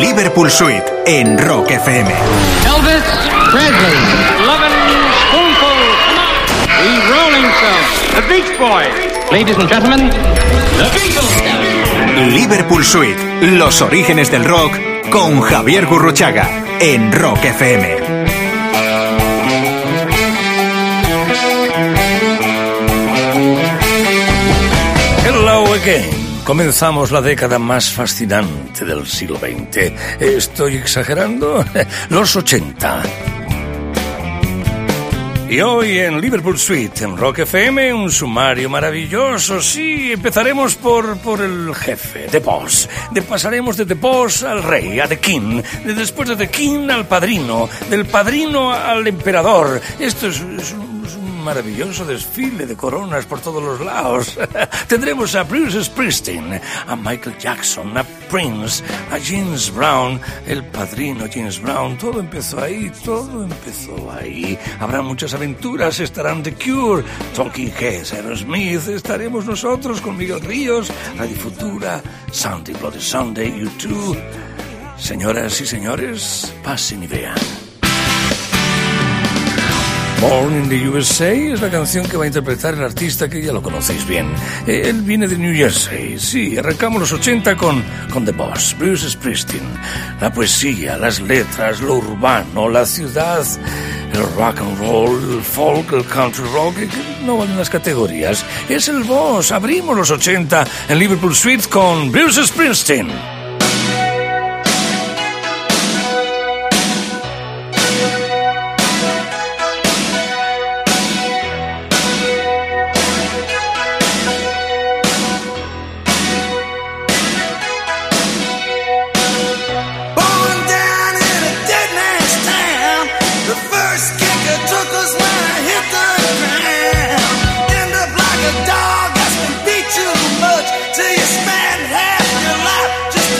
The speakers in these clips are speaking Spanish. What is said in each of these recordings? Liverpool Suite en Rock FM. Elvis Presley, Lovin' Spoonful, The Rolling Stones, The Beach Boys, ladies and gentlemen, The Beatles. Liverpool Suite, los orígenes del rock con Javier Gurruchaga en Rock FM. Comenzamos la década más fascinante del siglo XX. ¿Estoy exagerando? Los 80. Y hoy en Liverpool Suite, en Rock FM, un sumario maravilloso. Sí, empezaremos por el jefe, The Boss. Pasaremos de The Boss al rey, a The King. De después de The King al padrino. Del padrino al emperador. Esto es un maravilloso desfile de coronas por todos los lados. Tendremos a Bruce Springsteen, a Michael Jackson, a Prince, a James Brown, el padrino James Brown. Todo empezó ahí. Habrá muchas aventuras, estarán The Cure, Talking Heads, Aerosmith, estaremos nosotros con Miguel Ríos, Radio Futura, Sunday Bloody Sunday, U2. Señoras y señores, pasen y vean. Born in the USA es la canción que va a interpretar el artista que ya lo conocéis bien. Él viene de New Jersey. Sí, arrancamos los 80 con The Boss, Bruce Springsteen. La poesía, las letras, lo urbano, la ciudad, el rock and roll, el folk, el country rock, no valen las categorías. Es el Boss. Abrimos los 80 en Liverpool Suite con Bruce Springsteen. Till you spend half your life just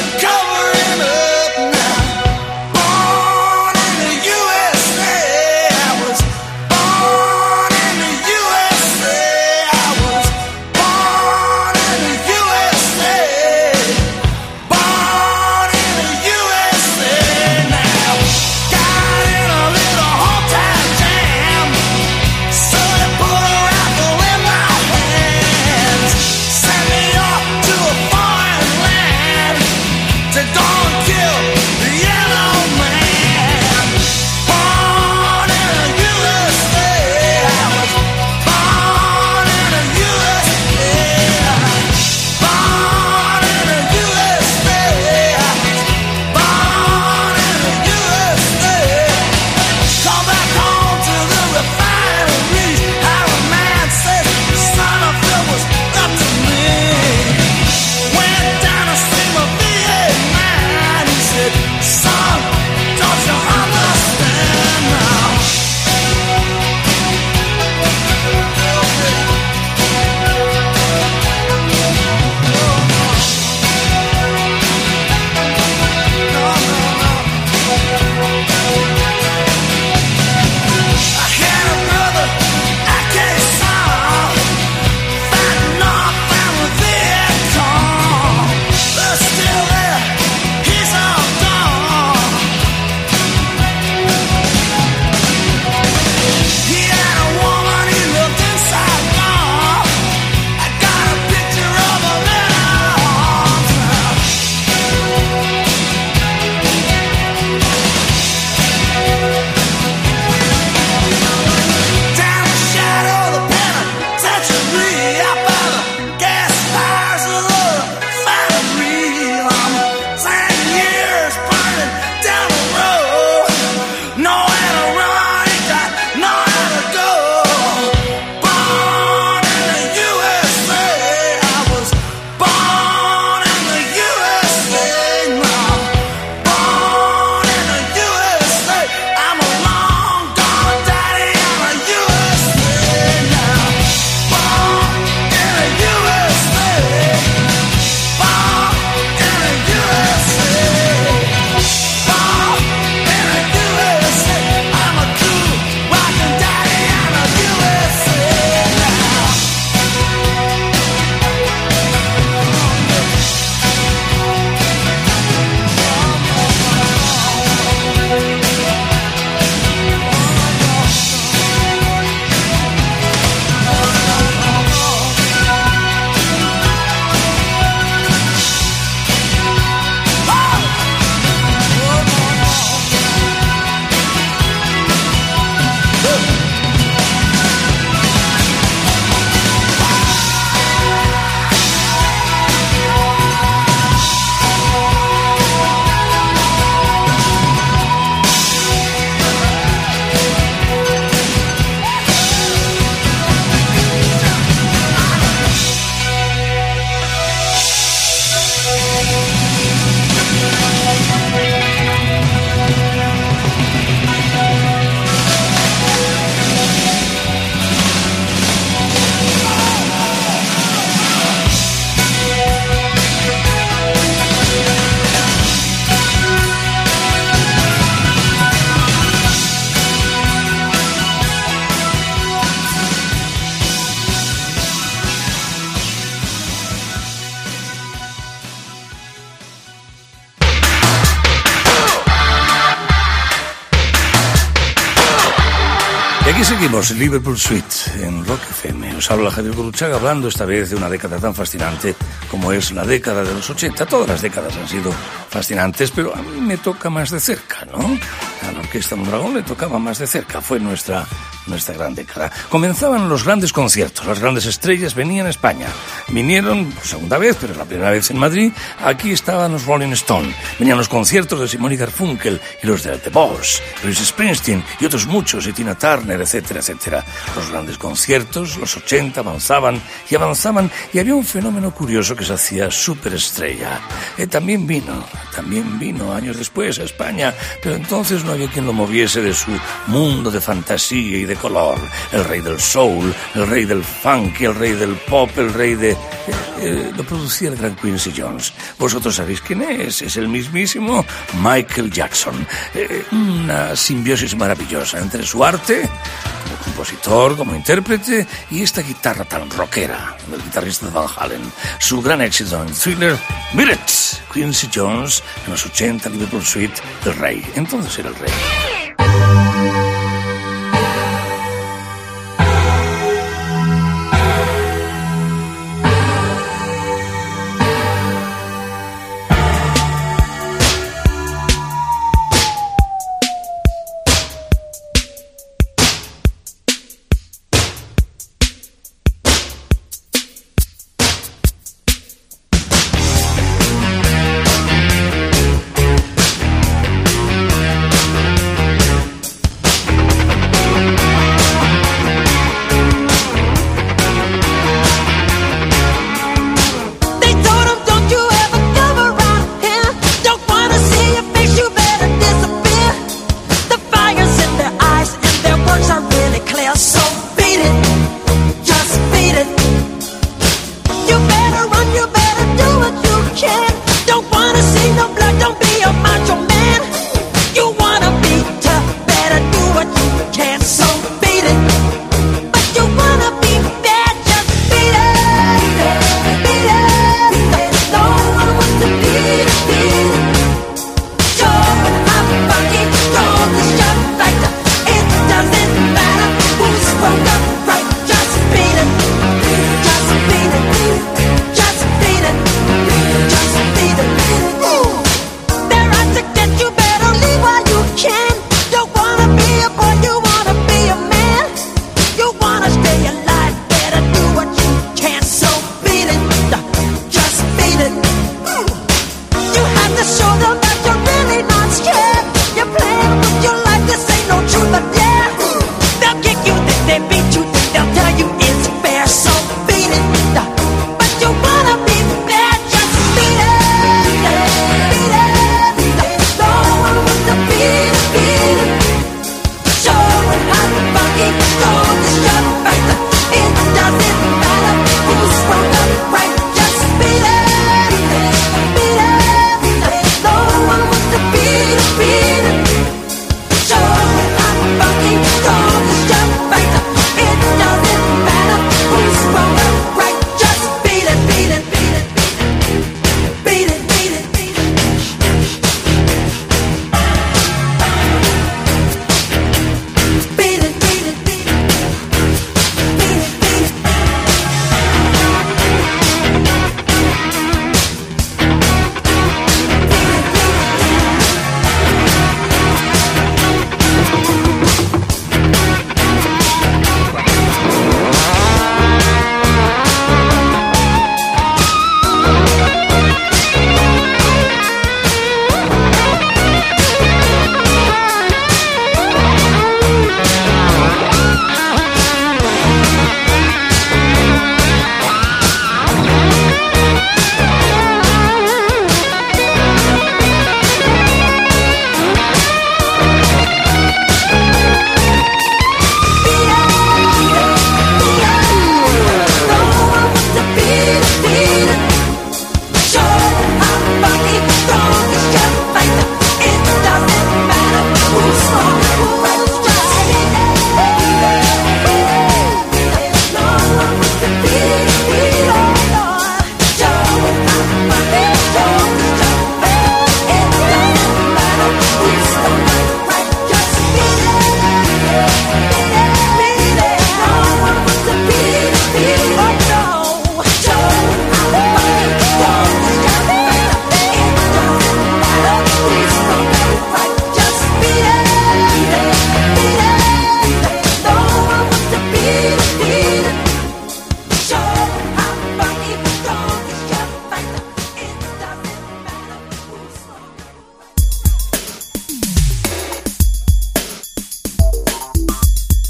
Aquí seguimos, Liverpool Suite, en Rock FM. Os habla Javier Gurruchaga, hablando esta vez de una década tan fascinante como es la década de los 80. Todas las décadas han sido fascinantes, pero a mí me toca más de cerca, ¿no? A la Orquesta Mondragón le tocaba más de cerca, fue nuestra gran década. Comenzaban los grandes conciertos, las grandes estrellas venían a España. Vinieron por segunda vez, pero la primera vez en Madrid. Aquí estaban los Rolling Stones. Venían los conciertos de Simon y Garfunkel y los de The Boss, Bruce Springsteen y otros muchos, y Tina Turner, etcétera, etcétera. Los grandes conciertos, los 80, avanzaban, y había un fenómeno curioso que se hacía superestrella. También vino años después a España, pero entonces no había quien lo moviese de su mundo de fantasía y de color. El rey del soul, el rey del funk, el rey del pop, el rey de... lo producía el gran Quincy Jones. Vosotros sabéis quién es el mismísimo Michael Jackson. Una simbiosis maravillosa entre su arte como compositor, como intérprete, y esta guitarra tan rockera del guitarrista de Van Halen. Su gran éxito en Thriller, Bullets, Quincy Jones, en los 80, Liverpool Suite, el rey. Entonces era el rey.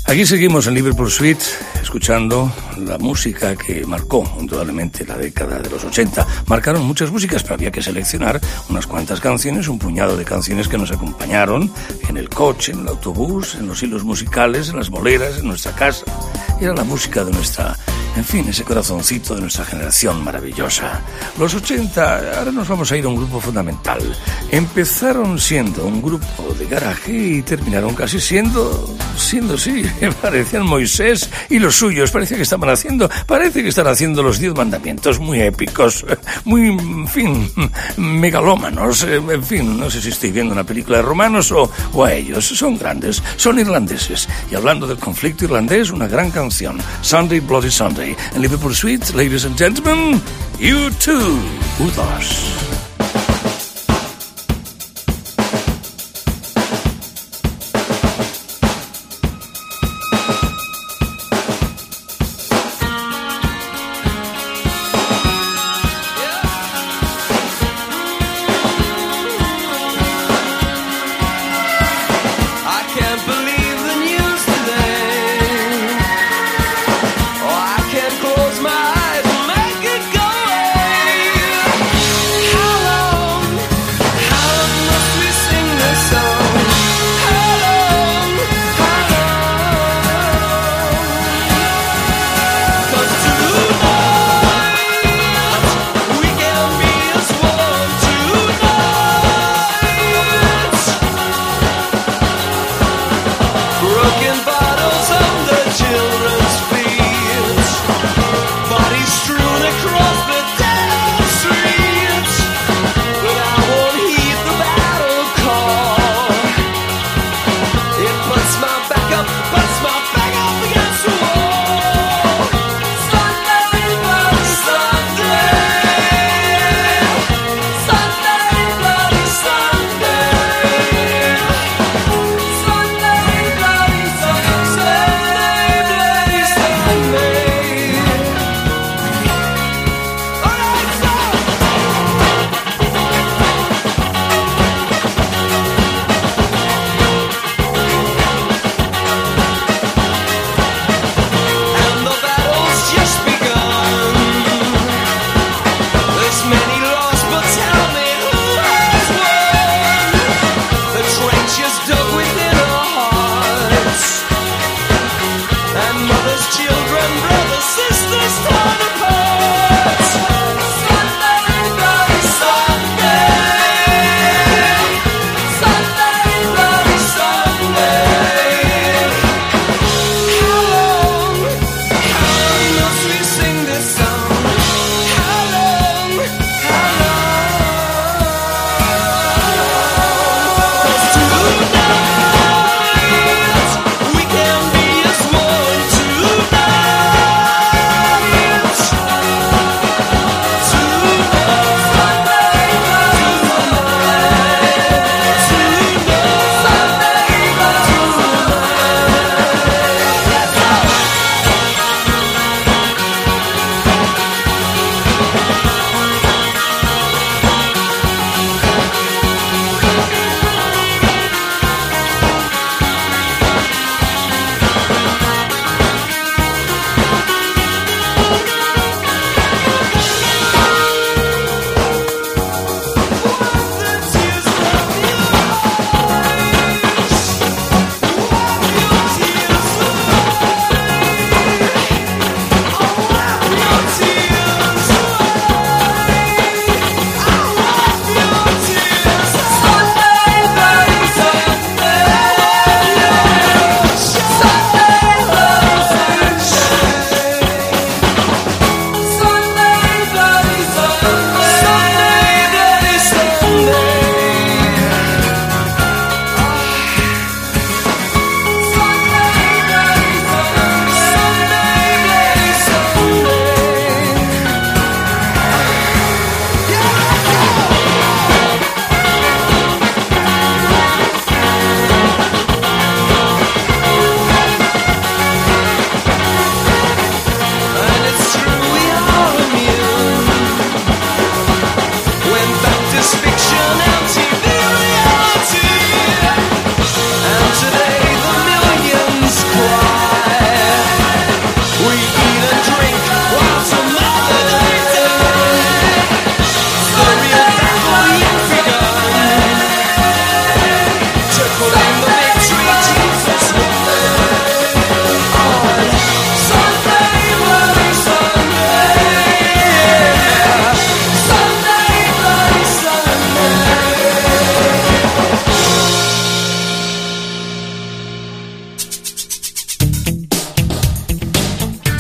Aquí seguimos en Liverpool Suite, escuchando la música que marcó indudablemente la década de los 80. Marcaron muchas músicas, pero había que seleccionar unas cuantas canciones, un puñado de canciones que nos acompañaron en el coche, en el autobús, en los hilos musicales, en las boleras, en nuestra casa. Era la música de nuestra, en fin, ese corazoncito de nuestra generación maravillosa. Los 80, ahora nos vamos a ir a un grupo fundamental. Empezaron siendo un grupo de garaje y terminaron casi siendo sí, parecían Moisés y los suyos. Parece que están haciendo los 10 mandamientos, muy épicos, muy, en fin, megalómanos. En fin, no sé si estoy viendo una película de romanos o a ellos. Son grandes, son irlandeses. Y hablando del conflicto irlandés, una gran canción, Sunday Bloody Sunday. En Liverpool Suite, ladies and gentlemen, U2. U2. Close my eyes and make it go away.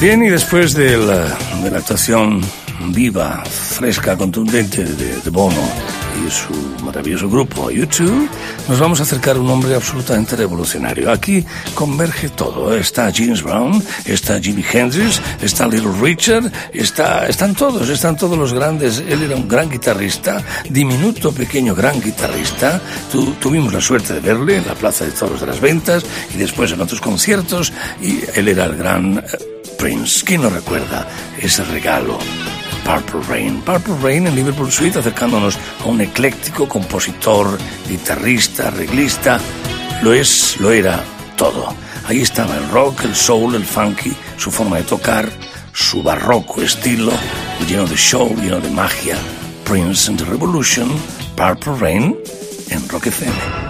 Bien, y después de la actuación viva, fresca, contundente de Bono y su maravilloso grupo U2, nos vamos a acercar a un hombre absolutamente revolucionario. Aquí converge todo. Está James Brown, está Jimi Hendrix, está Little Richard, están todos los grandes. Él era un gran guitarrista, diminuto, pequeño, gran guitarrista. Tuvimos la suerte de verle en la Plaza de Toros de las Ventas y después en otros conciertos, y él era el gran Prince. ¿Quién no recuerda ese regalo? Purple Rain. Purple Rain en Liverpool Suite, acercándonos a un ecléctico compositor, guitarrista, arreglista. Lo era todo. Ahí estaba el rock, el soul, el funky, su forma de tocar, su barroco estilo, lleno de show, lleno de magia. Prince and the Revolution, Purple Rain en Rock FM.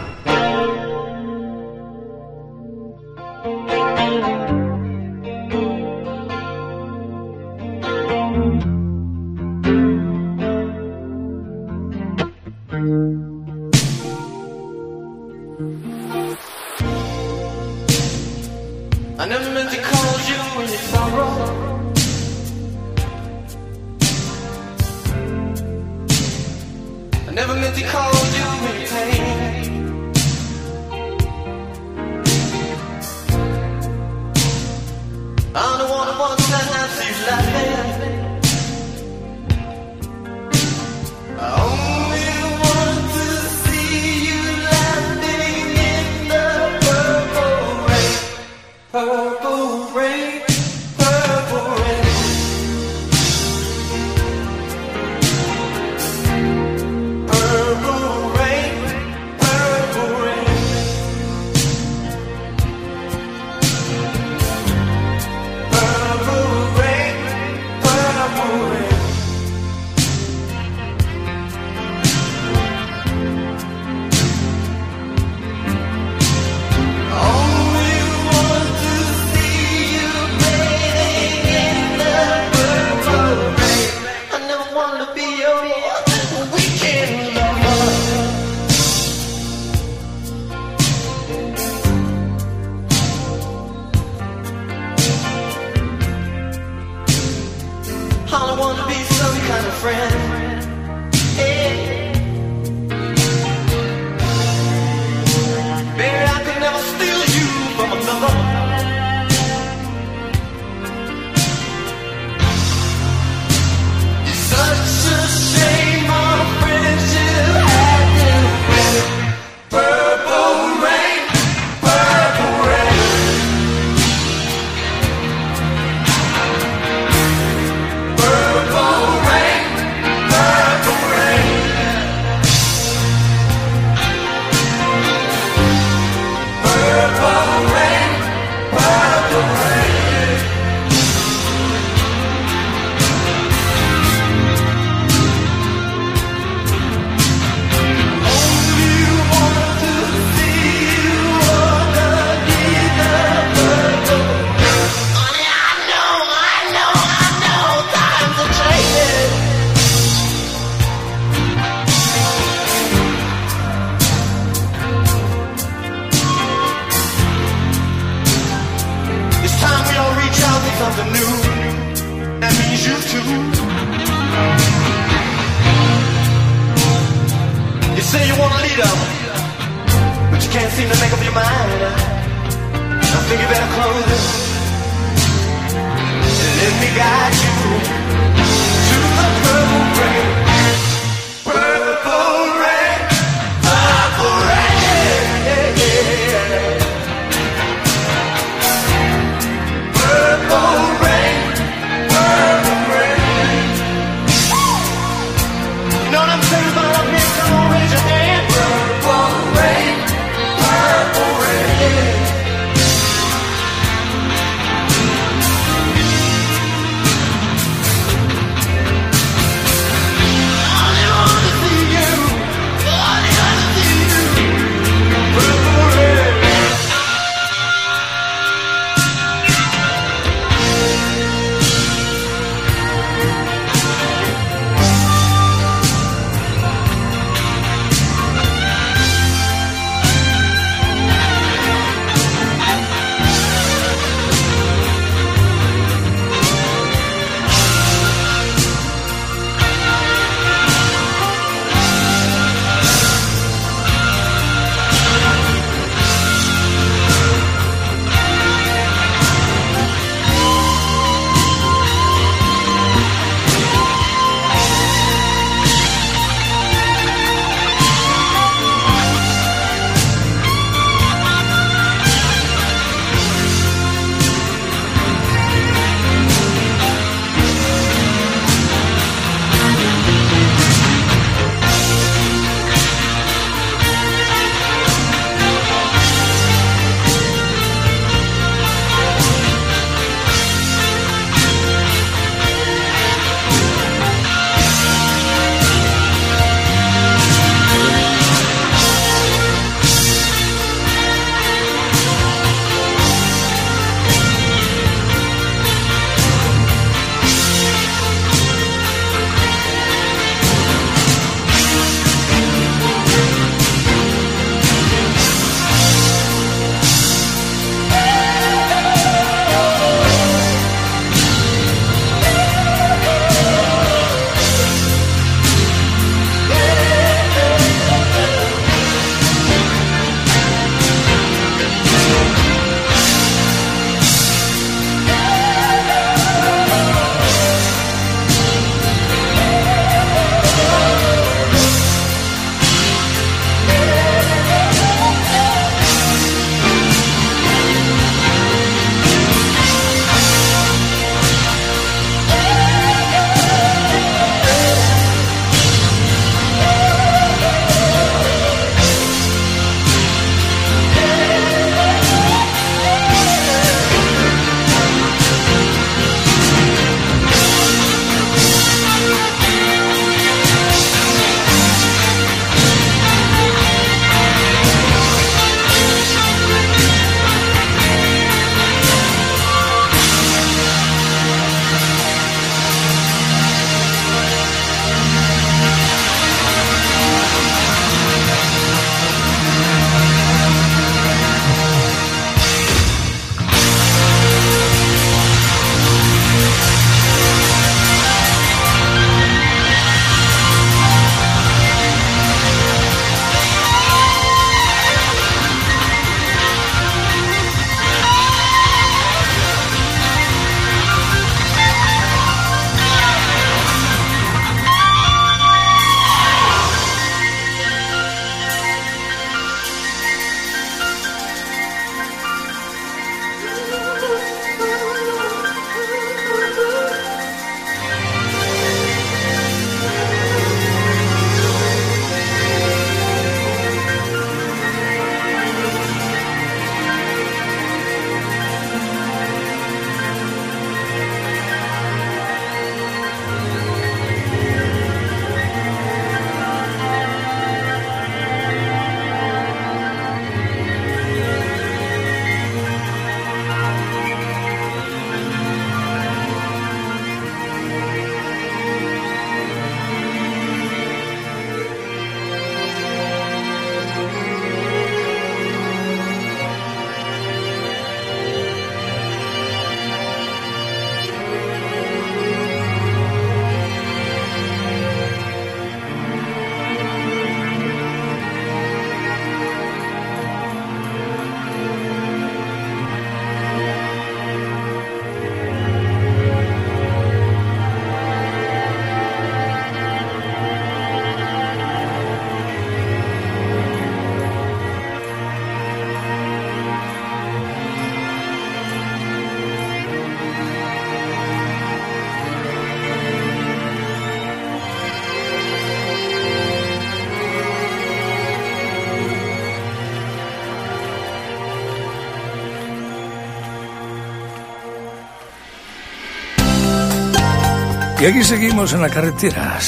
Y aquí seguimos en la carretera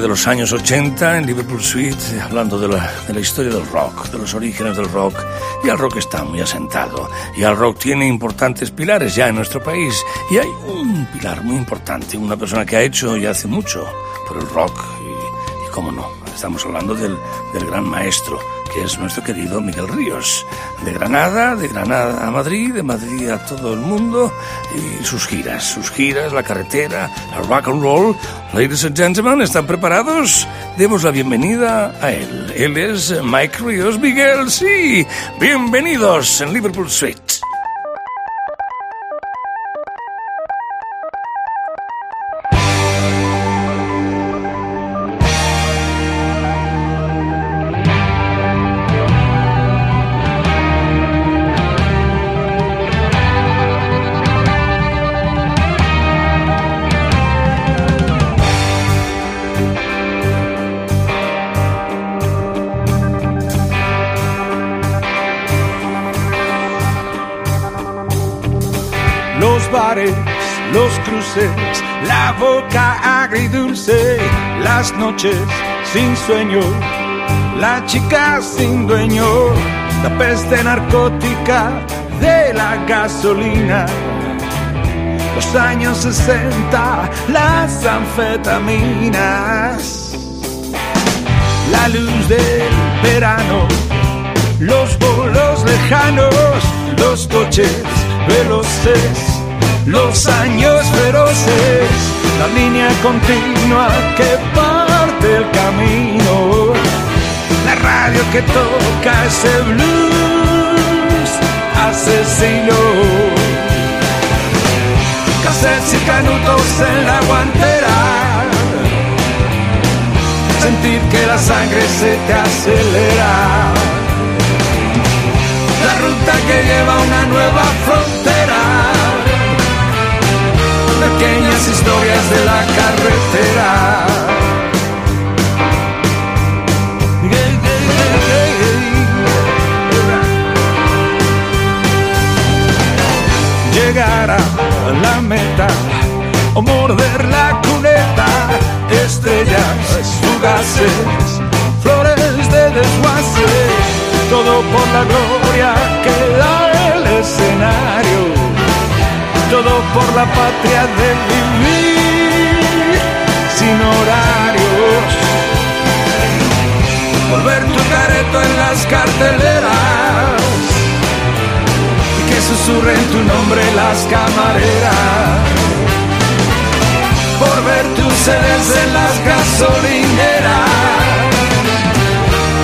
de los años 80 en Liverpool Suite, hablando de la historia del rock, de los orígenes del rock. Y el rock está muy asentado, y el rock tiene importantes pilares ya en nuestro país. Y hay un pilar muy importante, una persona que ha hecho y hace mucho por el rock, y cómo no, estamos hablando del gran maestro, que es nuestro querido Miguel Ríos, de Granada a Madrid, de Madrid a todo el mundo, y sus giras, la carretera, el rock and roll. Ladies and gentlemen, ¿están preparados? Demos la bienvenida a él. Él es Mike Ríos. Miguel, sí, bienvenidos en Liverpool Suite. Los cruces, la boca agridulce, las noches sin sueño, la chica sin dueño, la peste narcótica de la gasolina, los años 60, las anfetaminas, la luz del verano, los bolos lejanos, los coches veloces, los años feroces, la línea continua que parte el camino, la radio que toca ese blues asesino, cassettes y canutos en la guantera, sentir que la sangre se te acelera, la ruta que lleva a una nueva frontera, pequeñas historias de la carretera. Hey, hey, hey, hey, hey. Llegar a la meta o morder la cuneta, estrellas fugaces, flores de desguace, todo por la gloria que da el escenario, todo por la patria de vivir sin horarios, volver tu careto en las carteleras y que susurren tu nombre las camareras, volver tus seres en las gasolineras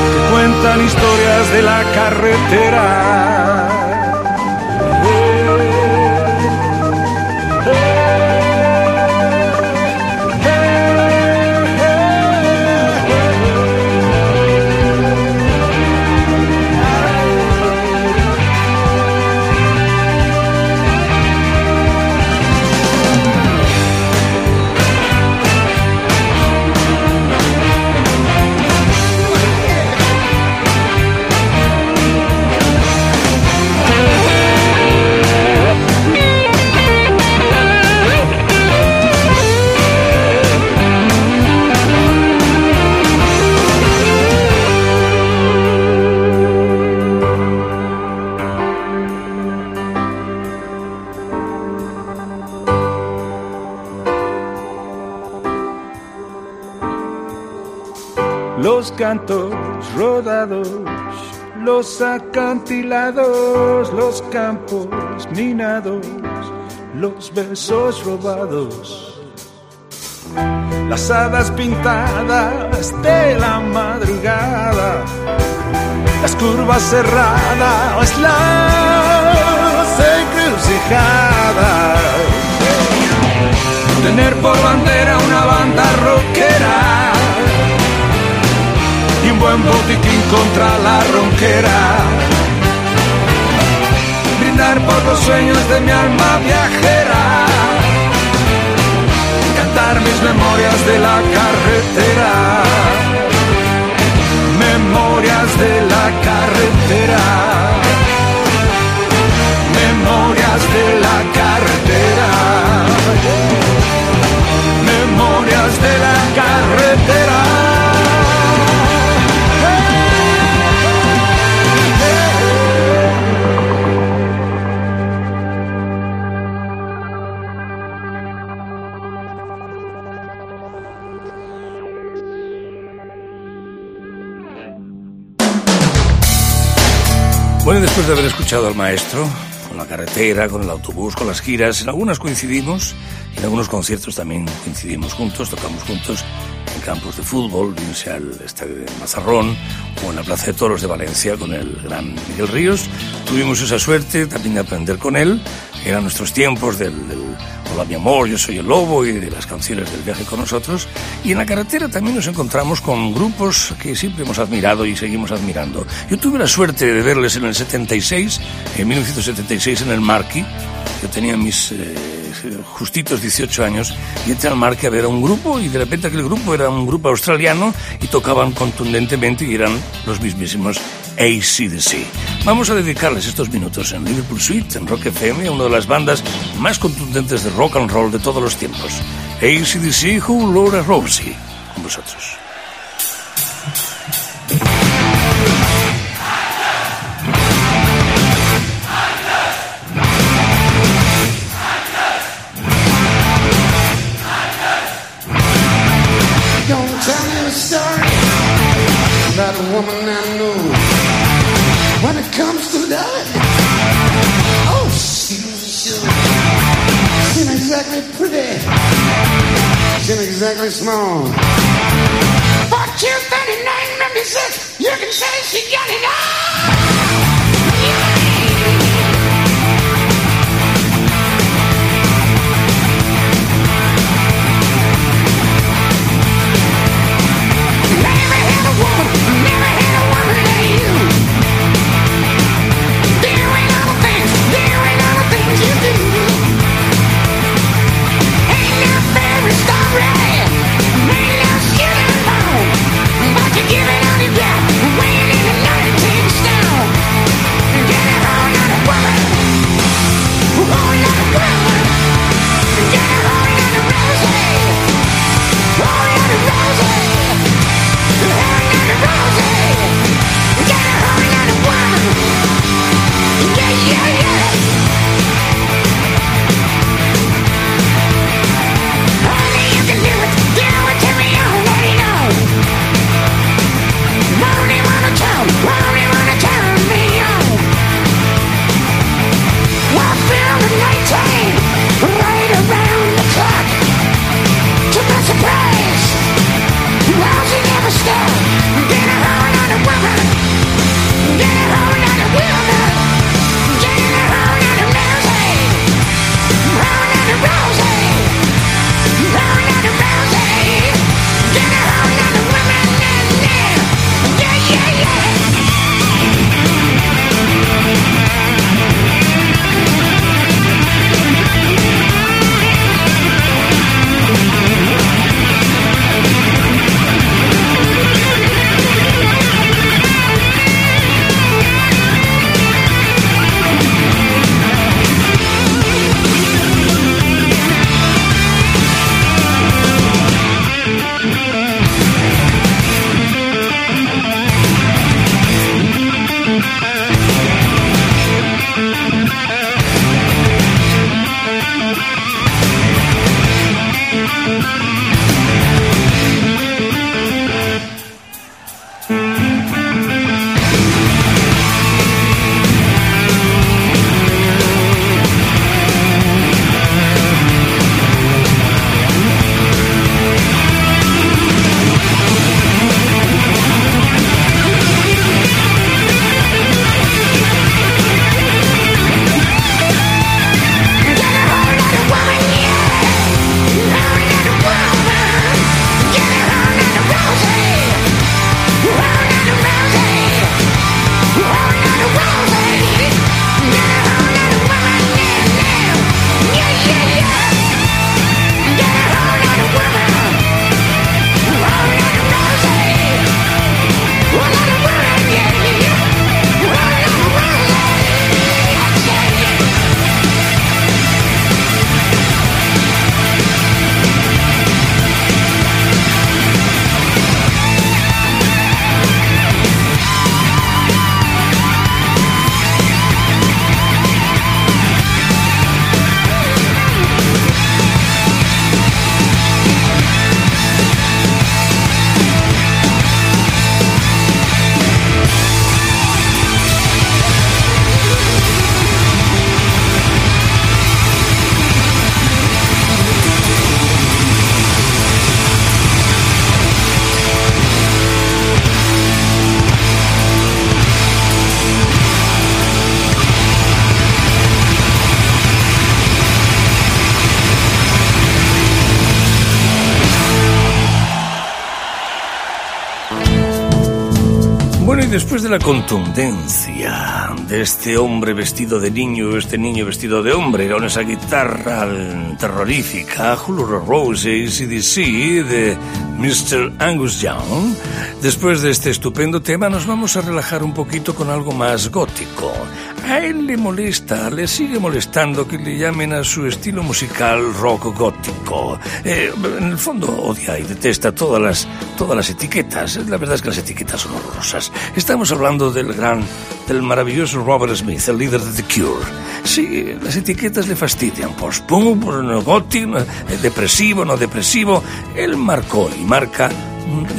que cuentan historias de la carretera. Los cantos rodados, los acantilados, los campos minados, los besos robados, las hadas pintadas de la madrugada, las curvas cerradas, las encrucijadas, tener por bandera una banda rockera, buen botiquín contra la ronquera, brindar por los sueños de mi alma viajera, cantar mis memorias de la carretera, memorias de la carretera, memorias de la carretera. Bueno, después de haber escuchado al maestro, con la carretera, con el autobús, con las giras, en algunas coincidimos, en algunos conciertos también coincidimos juntos, tocamos juntos en campos de fútbol, bien sea el estadio de Mazarrón o en la Plaza de Toros de Valencia con el gran Miguel Ríos. Tuvimos esa suerte también de aprender con él. Eran nuestros tiempos del Hola mi amor, yo soy el lobo y de las canciones del viaje con nosotros. Y en la carretera también nos encontramos con grupos que siempre hemos admirado y seguimos admirando. Yo tuve la suerte de verles en el 76, en 1976 en el Marquee. Yo tenía mis justitos 18 años y entré al Marquee a ver a un grupo y de repente aquel grupo era un grupo australiano y tocaban contundentemente y eran los mismísimos AC/DC. Vamos a dedicarles estos minutos en Liverpool Suite, en Rock FM, a una de las bandas más contundentes de rock and roll de todos los tiempos. AC/DC, Who Laura Rosie, con vosotros. Don't tell me a story about a woman I know. When it comes to that, oh, she's ain't exactly pretty, she ain't exactly small. 42, 39, 56, you can say she got it all. Yeah. Never had a woman, never had a woman like you. You do. Ain't no fairy story, ain't no skin and bone, but you give it all you got, weighing in the 19 stone. después de la contundencia de este hombre vestido de niño, este niño vestido de hombre, con esa guitarra terrorífica, Hulu Rose, AC/DC, de Mr. Angus Young, después de este estupendo tema nos vamos a relajar un poquito con algo más gótico. A él le molesta, le sigue molestando que le llamen a su estilo musical rock gótico. En el fondo odia y detesta todas las etiquetas. La verdad es que las etiquetas son horrorosas. Estamos hablando del maravilloso Robert Smith, el líder de The Cure. Sí, las etiquetas le fastidian. Post-punk, gótico, depresivo, no depresivo. Él marcó y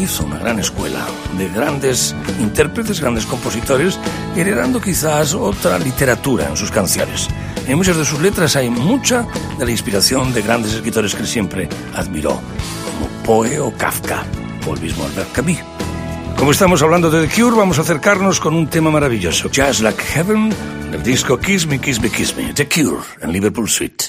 hizo una gran escuela de grandes intérpretes, grandes compositores, heredando quizás otra literatura en sus canciones. En muchas de sus letras hay mucha de la inspiración de grandes escritores que él siempre admiró, como Poe o Kafka, o el mismo Albert Camus. Como estamos hablando de The Cure, vamos a acercarnos con un tema maravilloso, Just Like Heaven, del disco Kiss Me, Kiss Me, Kiss Me, The Cure, en Liverpool Suite.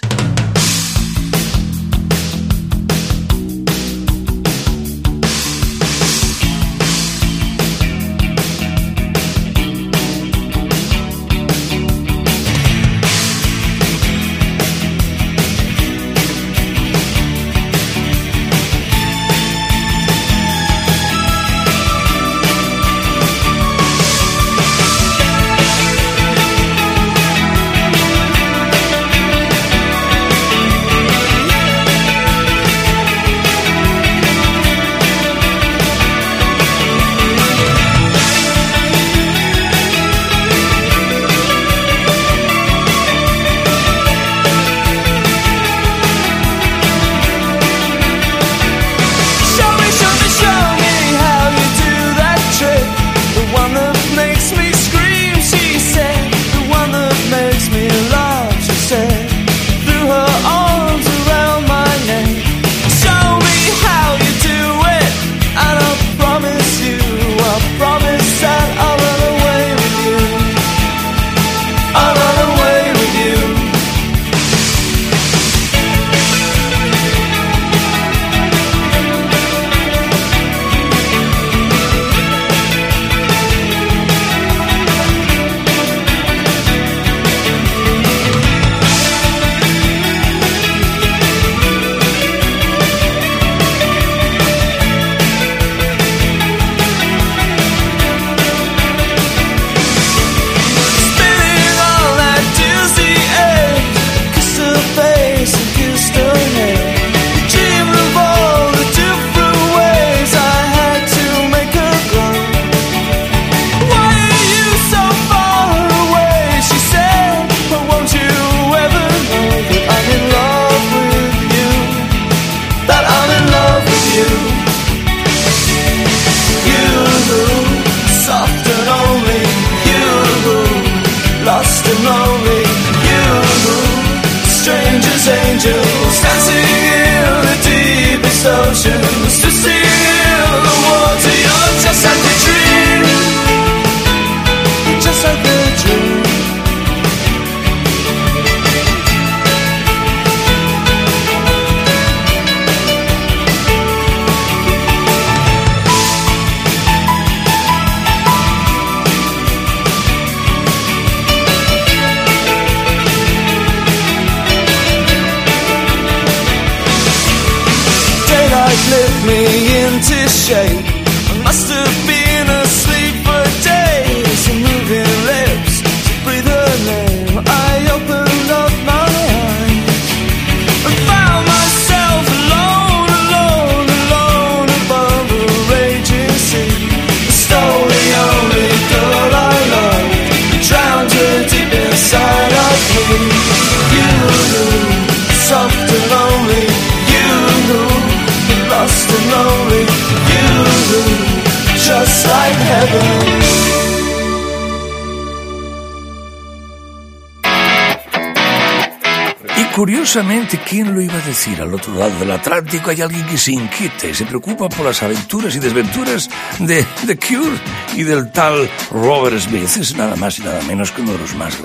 Curiosamente, ¿quién lo iba a decir? Al otro lado del Atlántico hay alguien que se inquieta y se preocupa por las aventuras y desventuras de The Cure y del tal Robert Smith. Es nada más y nada menos que uno de los más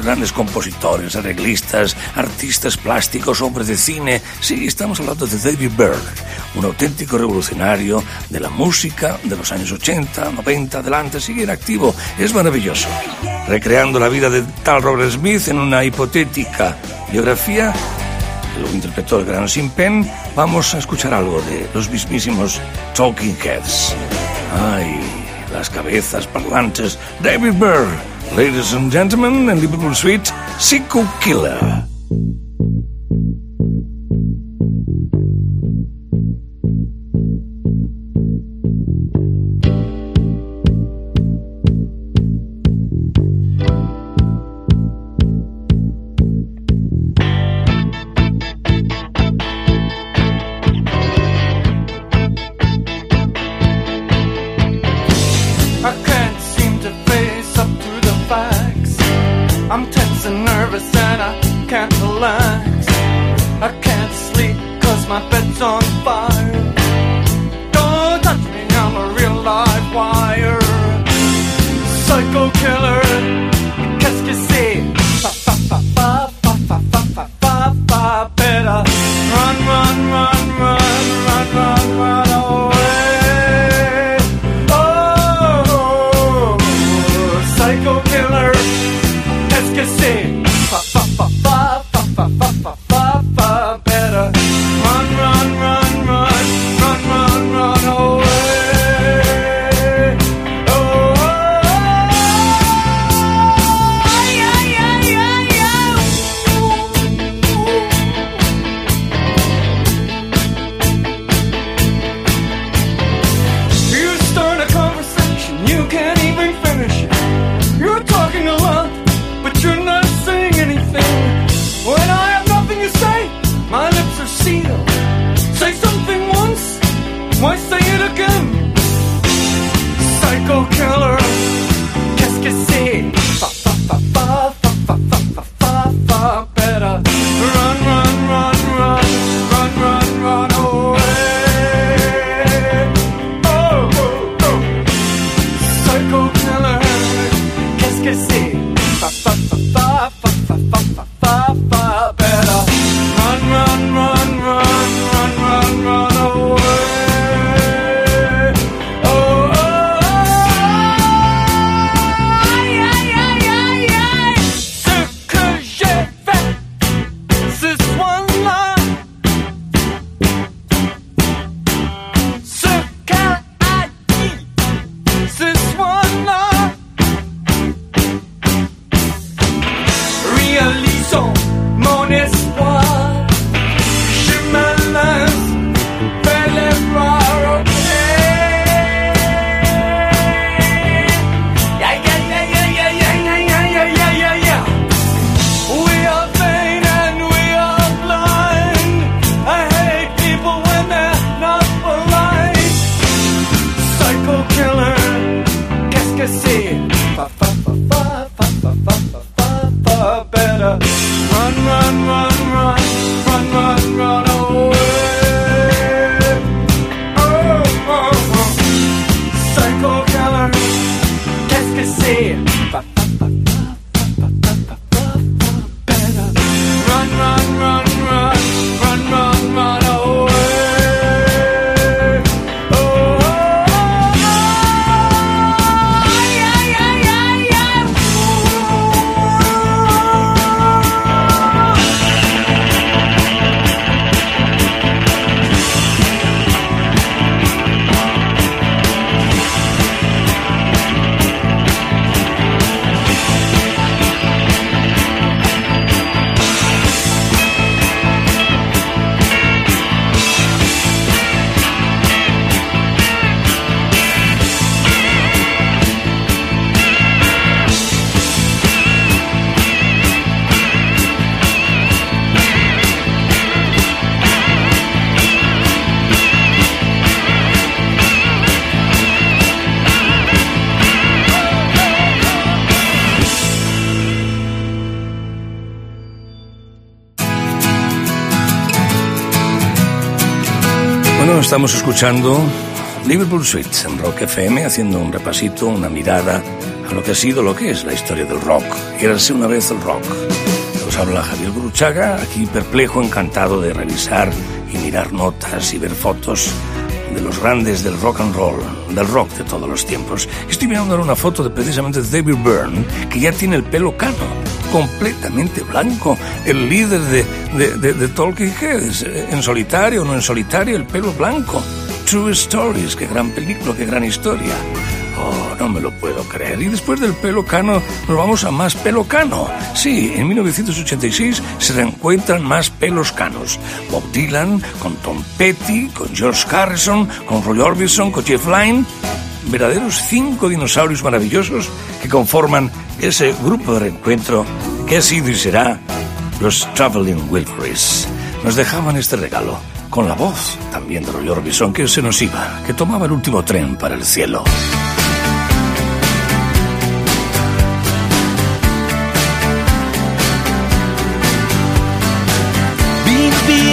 grandes compositores, arreglistas, artistas plásticos, hombres de cine. Sí, estamos hablando de David Byrne, un auténtico revolucionario de la música de los años 80, 90, adelante, sigue en activo, es maravilloso. Recreando la vida de tal Robert Smith en una hipotética biografía, lo interpretó el gran Sin Pen, vamos a escuchar algo de los mismísimos Talking Heads. Ay, las cabezas parlantes, David Byrne, Ladies and Gentlemen, en Liverpool Suite, Psycho Killer. Estamos escuchando Liverpool Suite en Rock FM, haciendo un repasito, una mirada a lo que ha sido, lo que es la historia del rock. Érase una vez el rock. Nos habla Javier Gurruchaga, aquí perplejo, encantado de revisar y mirar notas y ver fotos de los grandes del rock and roll, del rock de todos los tiempos. Estoy mirando una foto de precisamente David Byrne, que ya tiene el pelo cano, completamente blanco, el líder de Talking Heads, en solitario o no en solitario, el pelo blanco. True Stories, qué gran película, qué gran historia. Oh, no me lo puedo creer. Y después del pelo cano, nos vamos a más pelo cano. Sí, en 1986 se reencuentran más pelos canos. Bob Dylan, con Tom Petty, con George Harrison, con Roy Orbison, con Jeff Lynne. Verdaderos 5 dinosaurios maravillosos que conforman ese grupo de reencuentro que ha sido y será los Traveling Wilburys. Nos dejaban este regalo, con la voz también de Roy Orbison, que se nos iba, que tomaba el último tren para el cielo.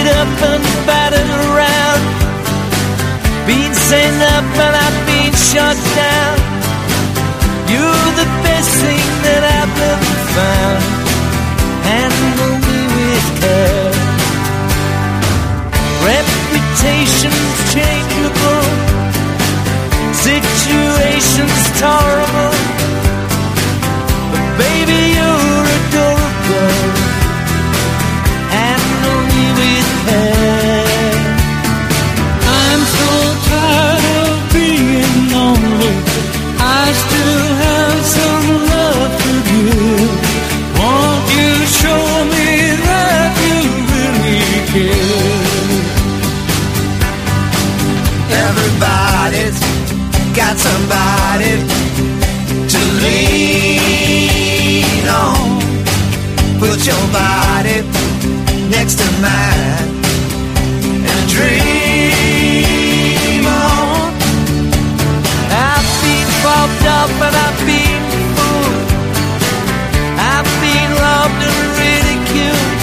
Up and battered around, been sent up and I've been shot down. You're the best thing that I've ever found. Handle me with care. Reputation's changeable, situation's terrible, but baby you're adorable. Everybody's got somebody to lean on. Put your body next to mine and dream on. I've been popped up and I've been fooled. I've been loved and ridiculed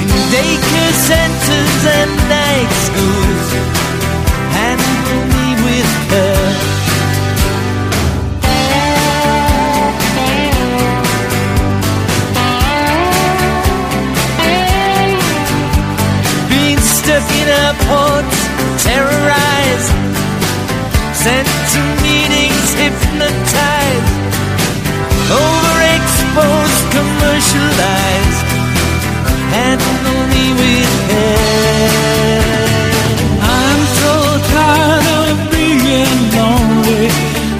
in daycare centers and night schools. In airports, terrorized, sent to meetings, hypnotized, overexposed, commercialized, and only with hair. I'm so tired of being lonely.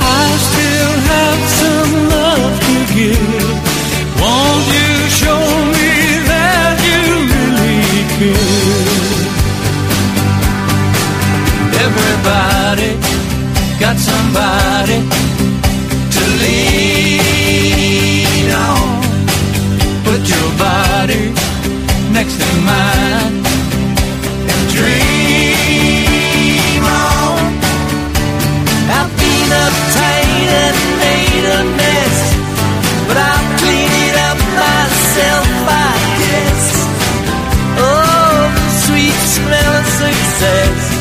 I still have some love to give. Won't you show me that you really care? Everybody got somebody to lean on. Put your body next to mine and dream on. I've been uptight and made a mess, but I'll clean it up myself, I guess. Oh, the sweet smell of success.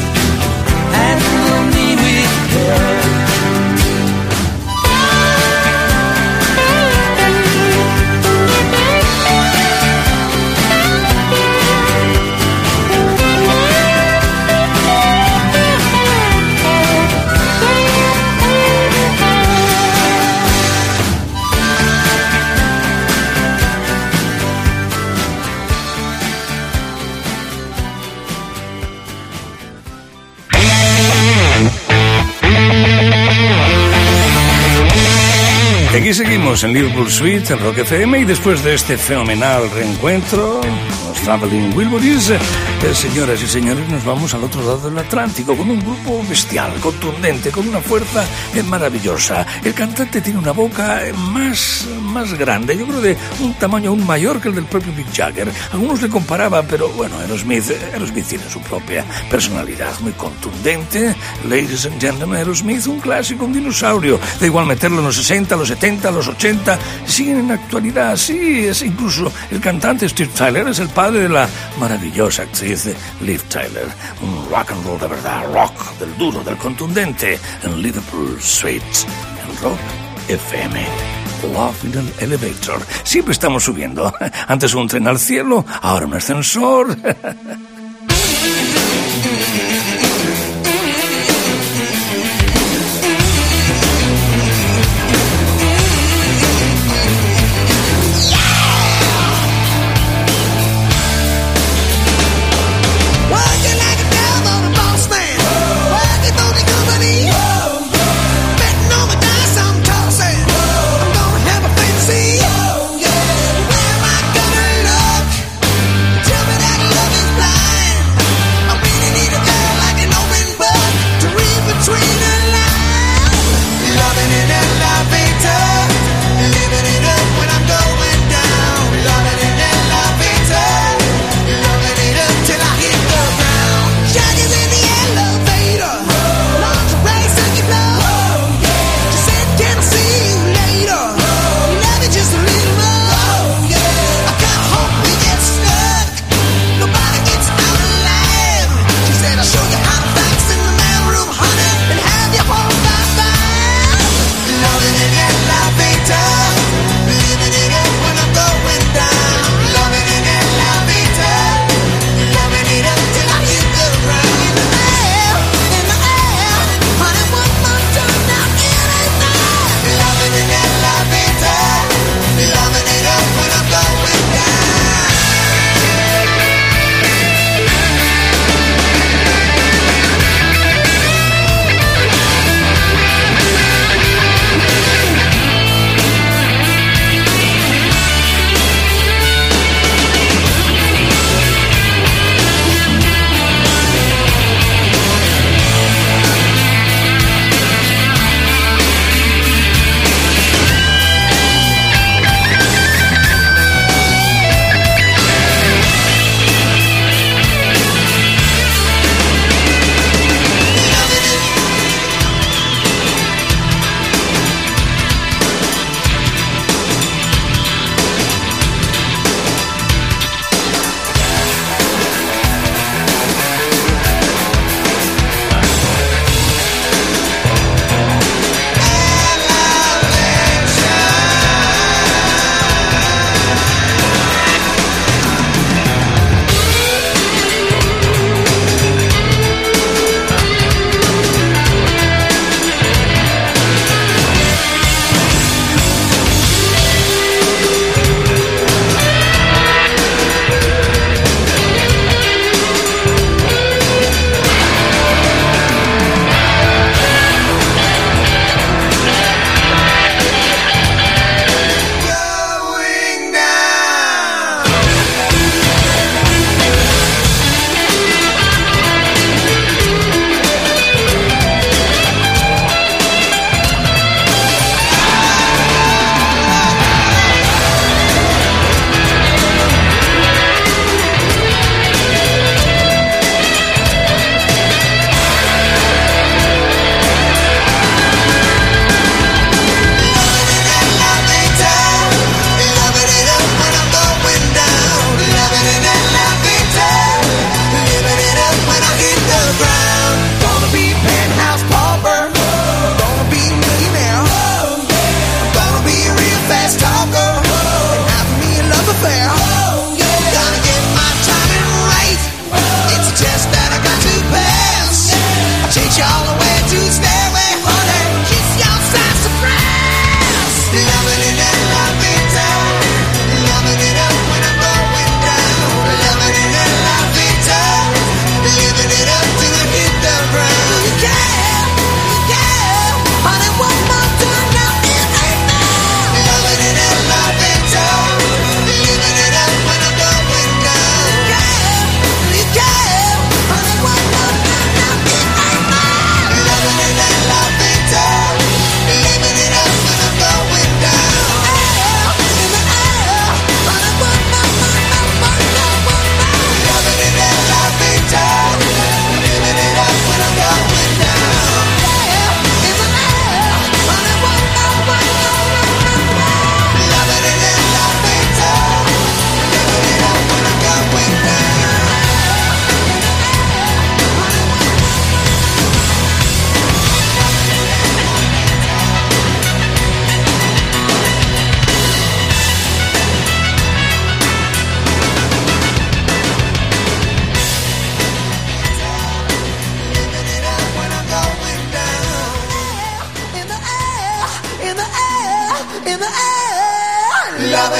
Aquí seguimos en Liverpool Suite, en Rock FM, y después de este fenomenal reencuentro, los Traveling Wilburys, señoras y señores, nos vamos al otro lado del Atlántico con un grupo bestial, contundente, con una fuerza maravillosa. El cantante tiene una boca más grande, yo creo de un tamaño aún mayor que el del propio Mick Jagger. Algunos le comparaban, pero bueno, Aerosmith tiene su propia personalidad muy contundente. Ladies and gentlemen, Aerosmith, un clásico, un dinosaurio. Da igual meterlo en los 60, los 70, los 80, siguen en la actualidad. Sí, es incluso el cantante Steve Tyler es el padre de la maravillosa actriz Liv Tyler. Un rock and roll de verdad, rock del duro, del contundente, en Liverpool Suite, en Rock FM. Love in an Elevator. Siempre estamos subiendo. Antes un tren al cielo, ahora un ascensor.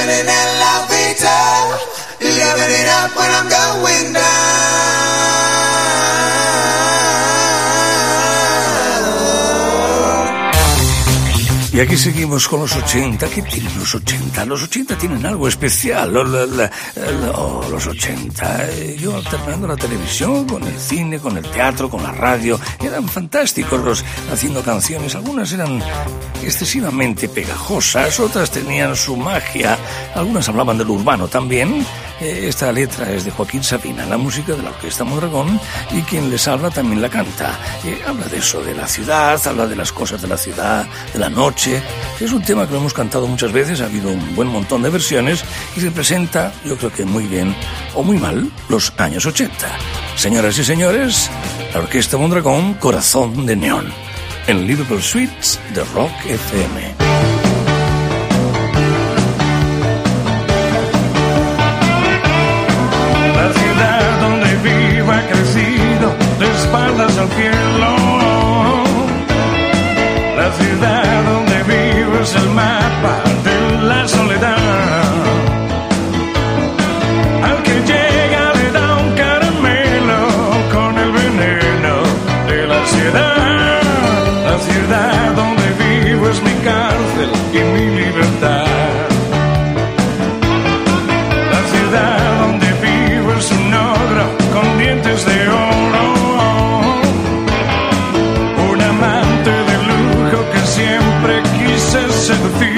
living in la vida, living it up when I'm going down. Y aquí seguimos con los 80. ¿Qué tienen los 80? Los 80 tienen algo especial. Los 80. Yo alternando la televisión con el cine, con el teatro, con la radio. Eran fantásticos los haciendo canciones. Algunas eran excesivamente pegajosas, otras tenían su magia. Algunas hablaban del urbano también. Esta letra es de Joaquín Sabina, la música de la Orquesta Mondragón, y quien les habla también la canta. Habla de eso, de la ciudad, habla de las cosas de la ciudad, de la noche. Es un tema que lo hemos cantado muchas veces, ha habido un buen montón de versiones y representa, yo creo que muy bien o muy mal, los años 80. Señoras y señores, la Orquesta Mondragón, Corazón de Neón. En Liverpool Suites de Rock FM. La ciudad donde vivo ha crecido de espaldas al cielo. La ciudad donde vivo es el mapa de la soledad. Al que llega le da un caramelo con el veneno de la ansiedad. La ciudad donde vivo es mi cárcel y mi libertad. La ciudad donde vivo es un ogro con dientes de oro. Un amante de lujo que siempre quise seducir.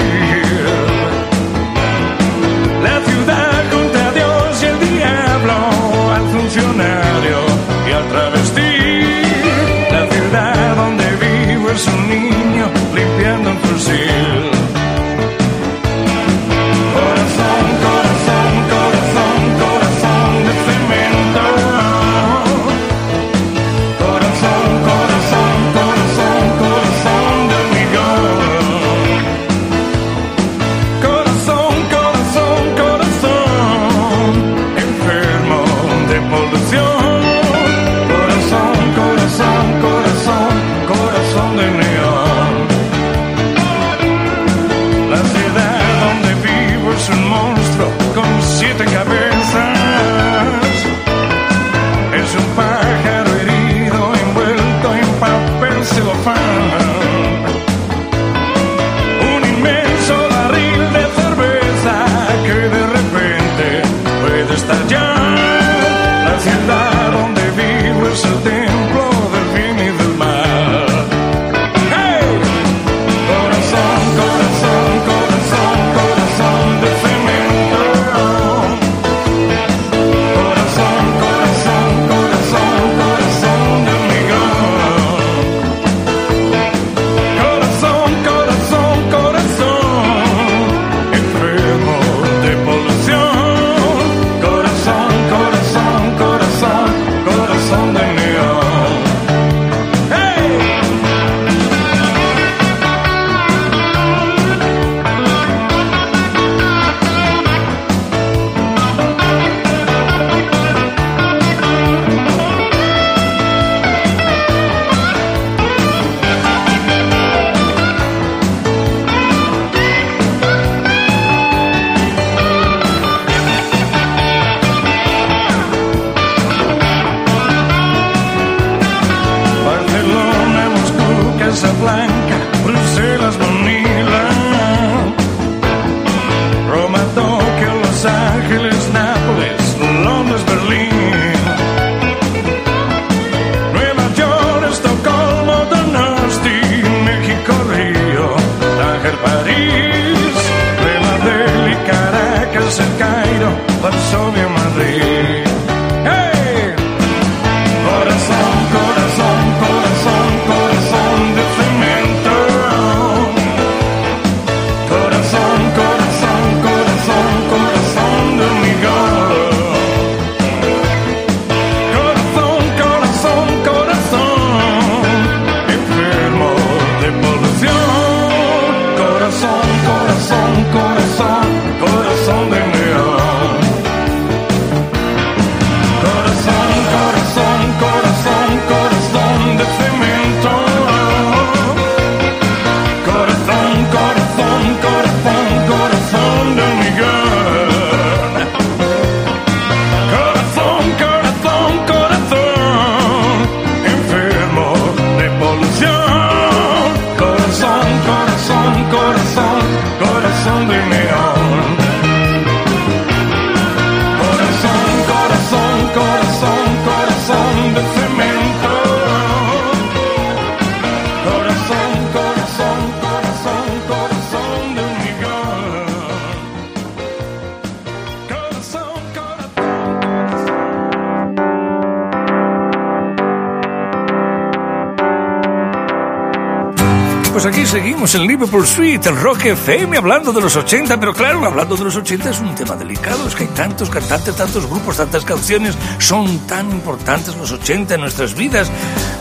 pues aquí seguimos en Liverpool Street, el Rock FM, hablando de los 80, pero claro, hablando de los 80 es un tema delicado, es que hay tantos cantantes, tantos grupos, tantas canciones, son tan importantes los 80 en nuestras vidas.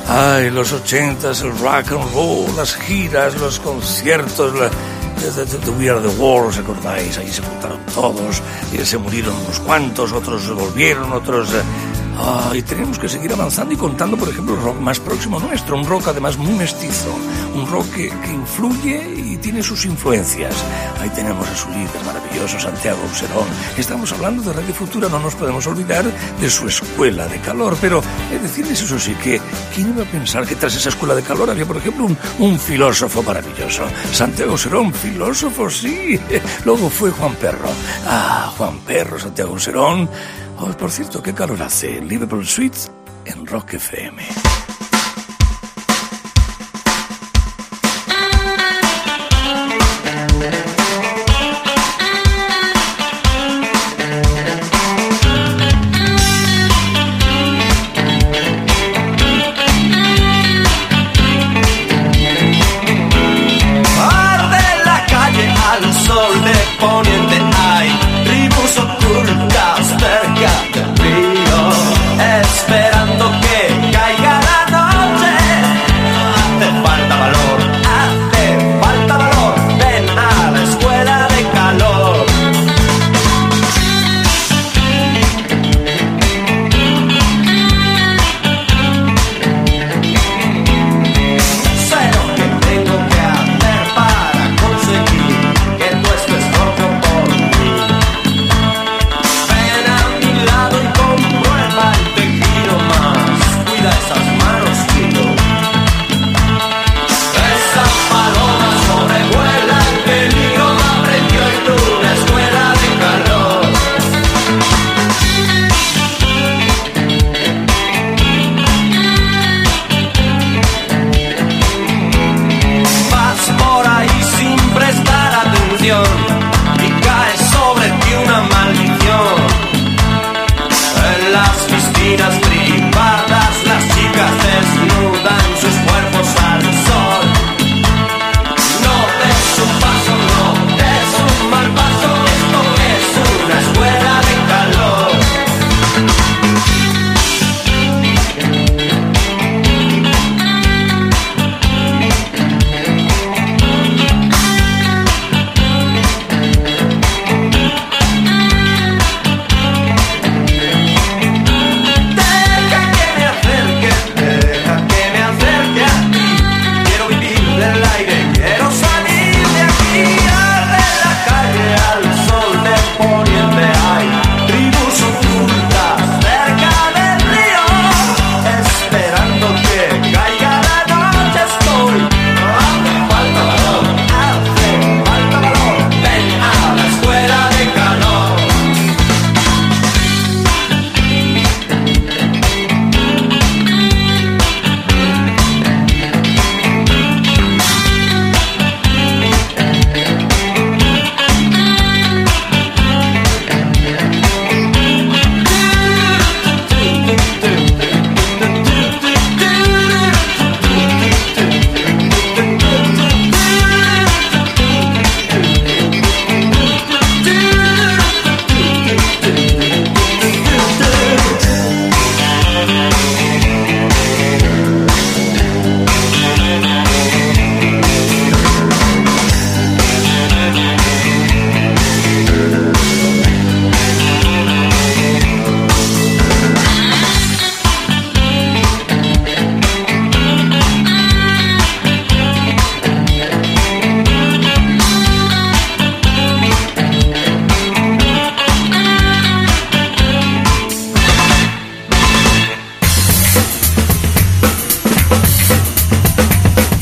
Ay, los 80, el rock and roll, las giras, los conciertos, We Are the World, ¿os acordáis? Ahí se juntaron todos, se murieron unos cuantos, otros volvieron, otros... y tenemos que seguir avanzando y contando, por ejemplo, el rock más próximo nuestro, un rock además muy mestizo, un rock que influye y tiene sus influencias. Ahí tenemos a su líder maravilloso, Santiago Auserón. Estamos hablando de Radio Futura, no nos podemos olvidar de su escuela de calor, pero decirles eso sí, que ¿quién iba a pensar que tras esa escuela de calor había, por ejemplo, un filósofo maravilloso? Santiago Auserón, filósofo, sí. Luego fue Juan Perro. Juan Perro, Santiago Auserón. Oh, por cierto, qué calor hace. Liverpool Suites en Rock FM.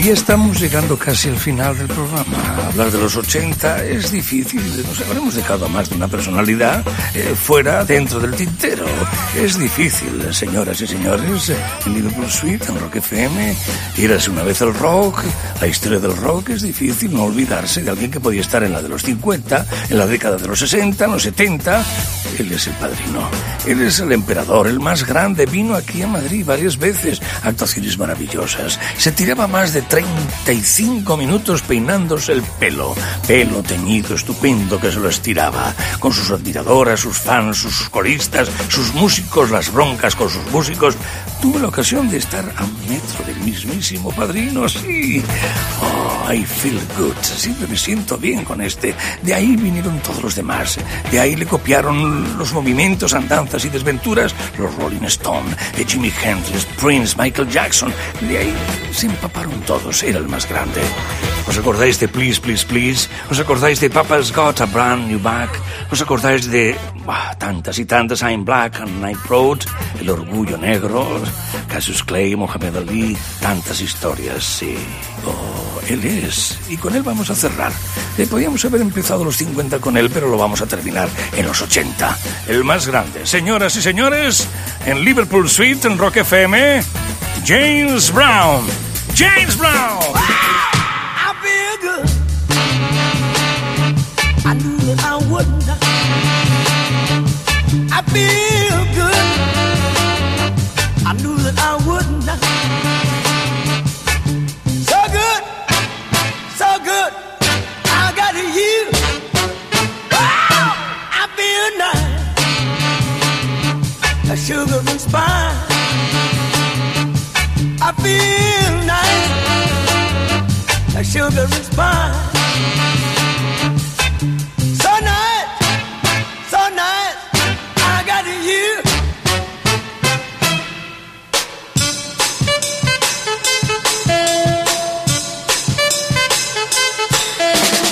Estamos llegando casi al final del programa. Hablar de los 80 es difícil. Nos habremos dejado a más de una personalidad fuera, dentro del tintero. Es difícil, señoras y señores. En Liverpool Suite, en Rock FM, Érase una vez el rock. La historia del rock es difícil no olvidarse de alguien que podía estar en la de los 50, en la década de los 60, en los 70... Él es el padrino, él es el emperador, el más grande. Vino aquí a Madrid varias veces, actuaciones maravillosas. Se tiraba más de 35 minutos peinándose el pelo. Pelo teñido estupendo que se lo estiraba. Con sus admiradoras, sus fans, sus coristas, sus músicos, las broncas con sus músicos. Tuve la ocasión de estar a un metro del mismísimo padrino, sí. Oh, I feel good. Siempre me siento bien con este. De ahí vinieron todos los demás. De ahí le copiaron los movimientos, andanzas y desventuras. Los Rolling Stones, Jimi Hendrix, Prince, Michael Jackson. De ahí se empaparon todos. Era el más grande. ¿Os acordáis de Please, Please, Please? ¿Os acordáis de Papa's Got a Brand New Back? ¿Os acordáis de tantas y tantas? I'm Black and I'm Proud, El Orgullo Negro, Cassius Clay, Mohamed Ali, tantas historias, sí. Oh, él es. Y con él vamos a cerrar. Podíamos haber empezado los 50 con él, pero lo vamos a terminar en los 80. El más grande. Señoras y señores, en Liverpool Suite, en Rock FM, James Brown. James Brown! I feel good. I knew that I wouldn't. I feel good. I knew that I wouldn't. So good. So good. I got you. Oh, I feel nice. The sugar and spice. I feel nice, like sugar and spice. So nice, I got you.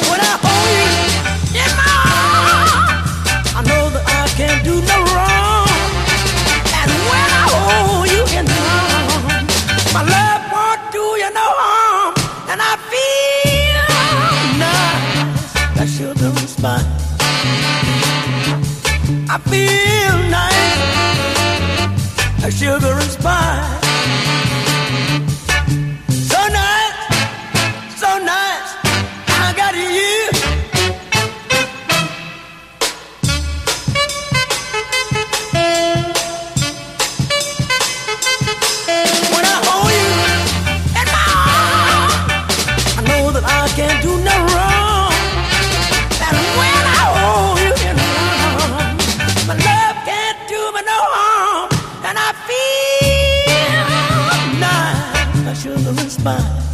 When I hold you in my arms, I know that I can't do no wrong. And when I hold you in my arms, my love won't do you no harm, and I feel nice, that sugar and spice. I feel nice, that sugar and spice. So nice, I got you. Can't do no wrong, and when I hold you in my arms, my love can't do me no harm, and I feel nice, my sugar and spice.